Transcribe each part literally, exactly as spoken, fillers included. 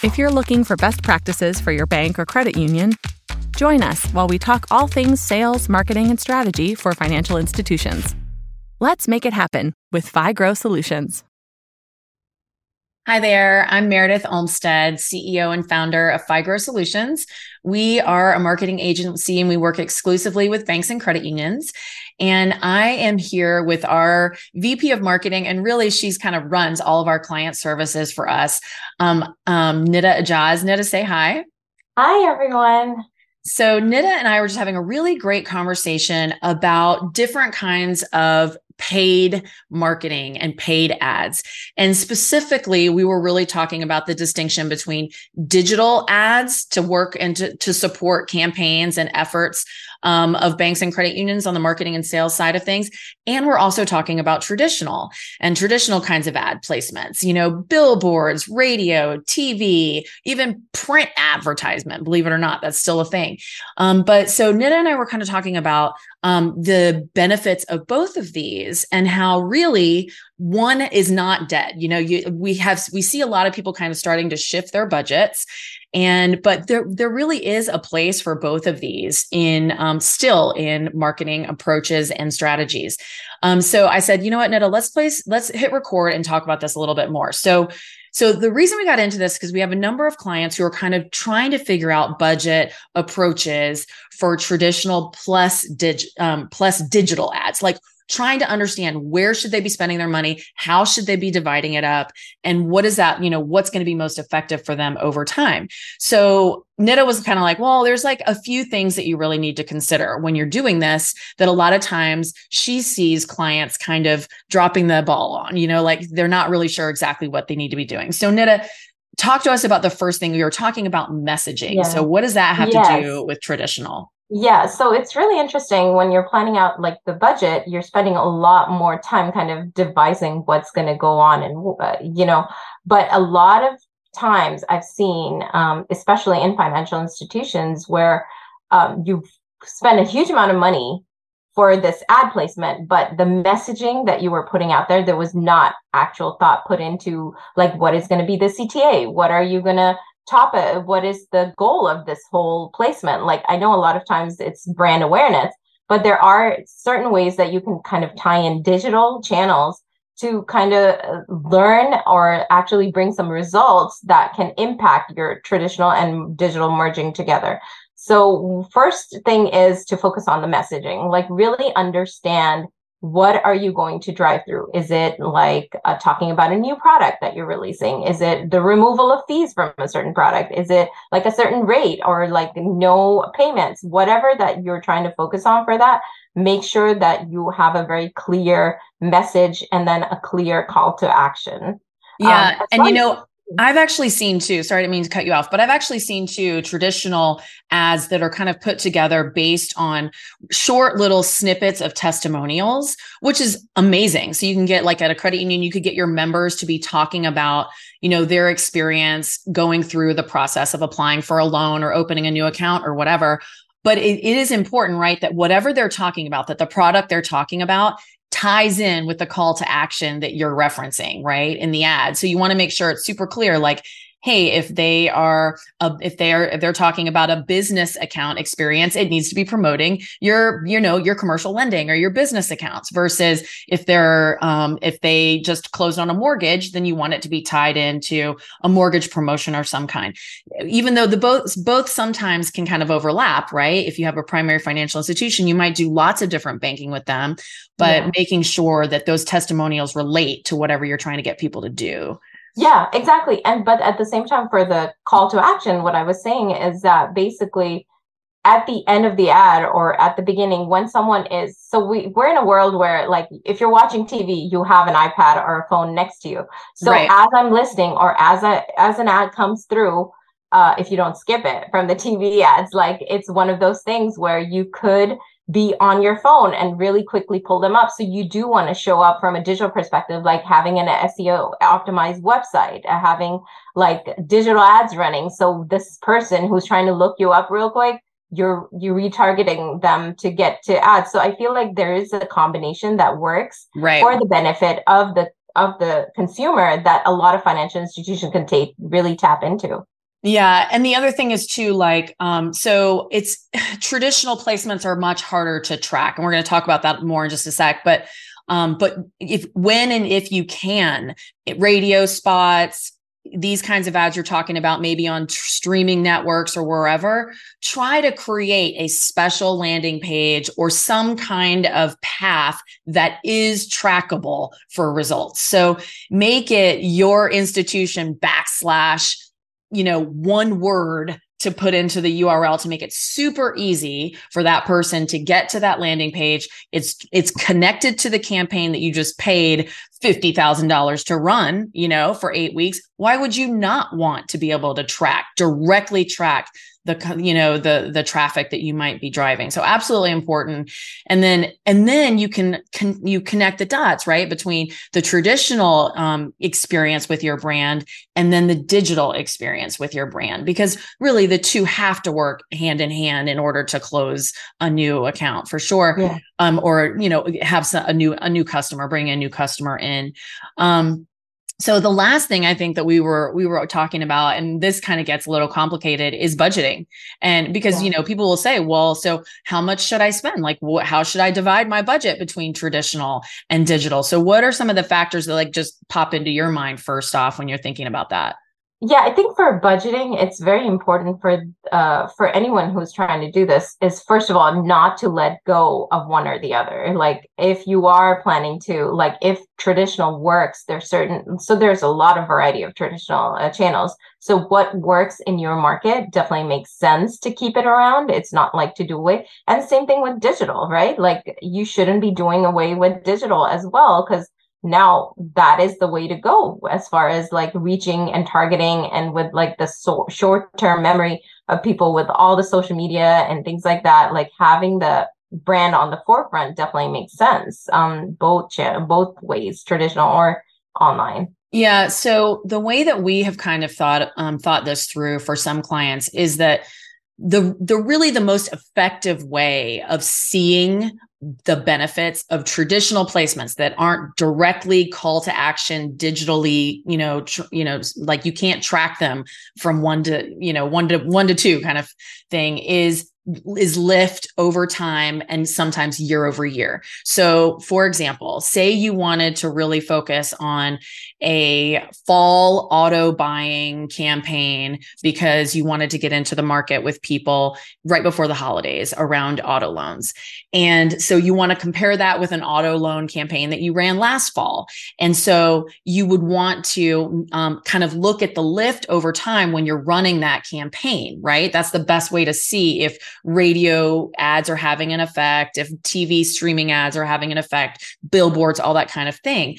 If you're looking for best practices for your bank or credit union, join us while we talk all things sales, marketing, and strategy for financial institutions. Let's make it happen with F I GROW Solutions. Hi there, I'm Meredith Olmstead, C E O and founder of F I GROW Solutions. We are a marketing agency and we work exclusively with banks and credit unions. And I am here with our V P of marketing, and really she's kind of runs all of our client services for us, um, um, Nida Ejaz. Nida, say hi. Hi, everyone. So Nida and I were just having a really great conversation about different kinds of paid marketing and paid ads. And specifically, we were really talking about the distinction between digital ads to work and to, to support campaigns and efforts um, of banks and credit unions on the marketing and sales side of things. And we're also talking about traditional and traditional kinds of ad placements, you know, billboards, radio, T V, even print advertisement, believe it or not, that's still a thing. Um, but so Nida and I were kind of talking about Um, the benefits of both of these and how really one is not dead. You know, you, we have, we see a lot of people kind of starting to shift their budgets, and, but there, there really is a place for both of these in, um, still in marketing approaches and strategies. Um, so I said, you know what, Nida, let's place, let's hit record and talk about this a little bit more. So So the reason we got into this, because we have a number of clients who are kind of trying to figure out budget approaches for traditional plus, dig, um, plus digital ads, like trying to understand where should they be spending their money, how should they be dividing it up, and what is that, you know, what's going to be most effective for them over time. So Nida was kind of like, well, there's like a few things that you really need to consider when you're doing this, that a lot of times she sees clients kind of dropping the ball on, you know, like they're not really sure exactly what they need to be doing. So Nida, talk to us about the first thing we were talking about, messaging. Yeah. So what does that have yes. to do with traditional? Yeah, so it's really interesting when you're planning out like the budget, you're spending a lot more time kind of devising what's going to go on and, uh, you know, but a lot of times I've seen, um, especially in financial institutions where um, you spend a huge amount of money for this ad placement, but the messaging that you were putting out there, there was not actual thought put into like, what is going to be the C T A? What are you going to top it? What is the goal of this whole placement? Like, I know a lot of times it's brand awareness, but there are certain ways that you can kind of tie in digital channels to kind of learn or actually bring some results that can impact your traditional and digital merging together. So first thing is to focus on the messaging, like really understand what are you going to drive through? Is it like uh, talking about a new product that you're releasing? Is it the removal of fees from a certain product? Is it like a certain rate or like no payments? Whatever that you're trying to focus on for that, make sure that you have a very clear message and then a clear call to action. Yeah. Um, and you know, I've actually seen too, sorry, I didn't mean to cut you off, but I've actually seen too traditional ads that are kind of put together based on short little snippets of testimonials, which is amazing. So you can get like at a credit union, you could get your members to be talking about, you know, their experience going through the process of applying for a loan or opening a new account or whatever. But it, it is important, right, that whatever they're talking about, that the product they're talking about ties in with the call to action that you're referencing, right, in the ad. So you want to make sure it's super clear, like, hey, if they are, uh, if they are, if they're talking about a business account experience, it needs to be promoting your, you know, your commercial lending or your business accounts, versus if they're, um, if they just closed on a mortgage, then you want it to be tied into a mortgage promotion or some kind, even though the both, both sometimes can kind of overlap, right? If you have a primary financial institution, you might do lots of different banking with them, but yeah. making sure that those testimonials relate to whatever you're trying to get people to do. Yeah, exactly. And but at the same time, for the call to action, what I was saying is that basically at the end of the ad or at the beginning, when someone is, so we, we're in a world where like, if you're watching T V, you have an iPad or a phone next to you. So right. as I'm listening or as a, as an ad comes through, uh, if you don't skip it from the T V ads, like it's one of those things where you could be on your phone and really quickly pull them up. So you do want to show up from a digital perspective, like having an S E O optimized website, having like digital ads running. So this person who's trying to look you up real quick, you're, you're retargeting them to get to ads. So I feel like there is a combination that works right. for the benefit of the of the consumer that a lot of financial institutions can take really tap into. Yeah. And the other thing is too, like, um, so it's traditional placements are much harder to track. And we're going to talk about that more in just a sec, but, um, but if, when, and if you can, it, radio spots, these kinds of ads you're talking about, maybe on t- streaming networks or wherever, try to create a special landing page or some kind of path that is trackable for results. So make it your institution backslash, you know, one word to put into the U R L to make it super easy for that person to get to that landing page. It's, it's connected to the campaign that you just paid fifty thousand dollars to run, you know, for eight weeks. Why would you not want to be able to track, directly track the, you know, the, the traffic that you might be driving? So absolutely important. And then, and then you can, can you connect the dots, right, between the traditional um, experience with your brand and then the digital experience with your brand, because really the two have to work hand in hand in order to close a new account for sure. Yeah. Um, or, you know, have some, a new, a new customer, bring a new customer in. Um, So the last thing I think that we were we were talking about, and this kind of gets a little complicated, is budgeting. And because, yeah. you know, people will say, well, so how much should I spend? Like, wh- how should I divide my budget between traditional and digital? So what are some of the factors that like just pop into your mind first off when you're thinking about that? Yeah, I think for budgeting, it's very important for uh, for anyone who's trying to do this is, first of all, not to let go of one or the other. Like if you are planning to, like if traditional works, there's certain, so there's a lot of variety of traditional uh, channels. So what works in your market definitely makes sense to keep it around. It's not like to do away. And same thing with digital, right? Like you shouldn't be doing away with digital as well, because now that is the way to go as far as like reaching and targeting and with like the so- short-term memory of people with all the social media and things like that, like having the brand on the forefront definitely makes sense. Um, both, both ways, traditional or online. Yeah. So the way that we have kind of thought, um, thought this through for some clients is that the, the really the most effective way of seeing the benefits of traditional placements that aren't directly call to action digitally, you know, tr- you know, like you can't track them from one to, you know, one to one to two kind of thing is, is lift over time and sometimes year over year. So for example, say you wanted to really focus on a fall auto buying campaign because you wanted to get into the market with people right before the holidays around auto loans. And so you want to compare that with an auto loan campaign that you ran last fall. And so you would want to um, kind of look at the lift over time when you're running that campaign, right? That's the best way to see if radio ads are having an effect, if T V streaming ads are having an effect, billboards, all that kind of thing.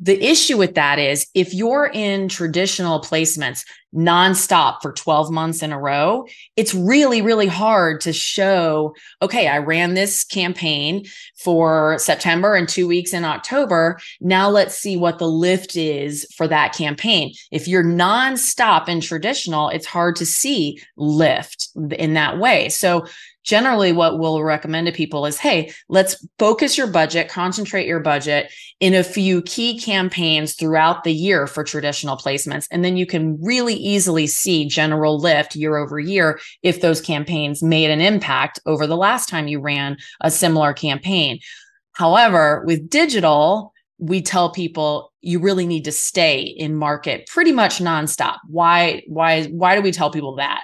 The issue with that is if you're in traditional placements nonstop for twelve months in a row, it's really, really hard to show, okay, I ran this campaign for September and two weeks in October. Now let's see what the lift is for that campaign. If you're nonstop in traditional, it's hard to see lift in that way. So generally, what we'll recommend to people is, hey, let's focus your budget, concentrate your budget in a few key campaigns throughout the year for traditional placements. And then you can really easily see general lift year over year if those campaigns made an impact over the last time you ran a similar campaign. However, with digital, we tell people you really need to stay in market pretty much nonstop. Why, why, why do we tell people that?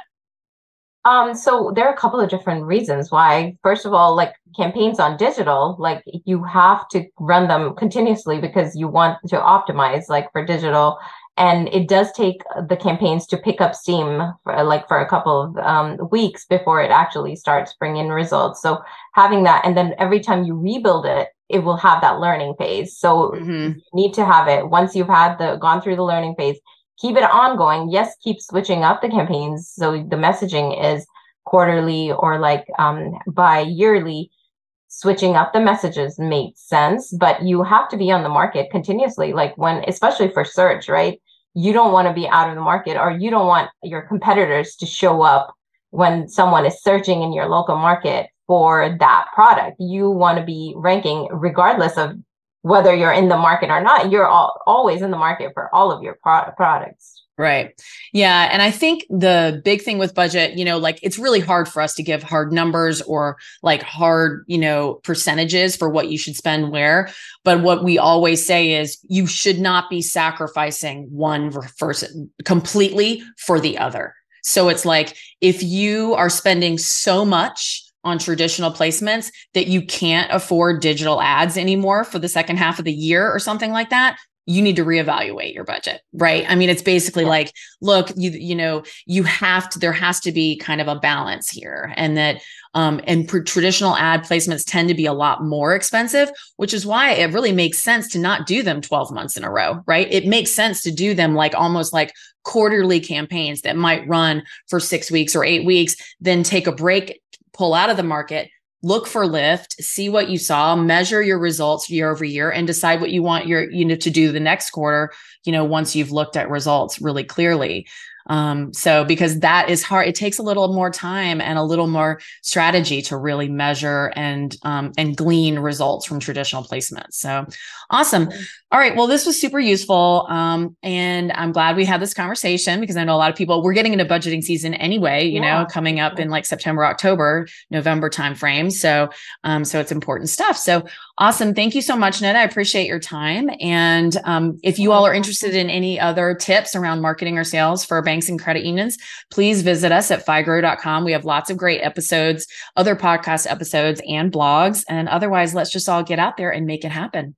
Um, so there are a couple of different reasons why. First of all, like campaigns on digital, like you have to run them continuously because you want to optimize like for digital. And it does take the campaigns to pick up steam for, like for a couple of um, weeks before it actually starts bringing results. So having that, and then every time you rebuild it, it will have that learning phase. So mm-hmm. you need to have it once you've had the gone through the learning phase. Keep it ongoing. Yes, keep switching up the campaigns. So the messaging is quarterly or like um, bi yearly. Switching up the messages makes sense, but you have to be on the market continuously. Like when, especially for search, right? You don't want to be out of the market, or you don't want your competitors to show up when someone is searching in your local market for that product. You want to be ranking regardless of whether you're in the market or not, you're all, always in the market for all of your pro- products. Right. Yeah. And I think the big thing with budget, you know, like it's really hard for us to give hard numbers or like hard, you know, percentages for what you should spend where. But what we always say is you should not be sacrificing one versus completely for the other. So it's like, if you are spending so much on traditional placements that you can't afford digital ads anymore for the second half of the year or something like that, you need to reevaluate your budget, right? I mean, it's basically like, look, you you know, you have to, there has to be kind of a balance here, and that, um, and pr- traditional ad placements tend to be a lot more expensive, which is why it really makes sense to not do them twelve months in a row, right? It makes sense to do them like almost like quarterly campaigns that might run for six weeks or eight weeks, then take a break, pull out of the market, look for lift, see what you saw, measure your results year over year, and decide what you want your, you know, to do the next quarter, you know, once you've looked at results really clearly. Um, so because that is hard, it takes a little more time and a little more strategy to really measure and, um, and glean results from traditional placements. So awesome. All right. Well, this was super useful. Um, and I'm glad we had this conversation, because I know a lot of people, we're getting into budgeting season anyway, you yeah. know, coming up in like September, October, November timeframe. So, um, so it's important stuff. So awesome. Thank you so much, Nida. I appreciate your time. And, um, if you all are interested in any other tips around marketing or sales for banks and credit unions, please visit us at F I Grow dot com. We have lots of great episodes, other podcast episodes and blogs. And otherwise, let's just all get out there and make it happen.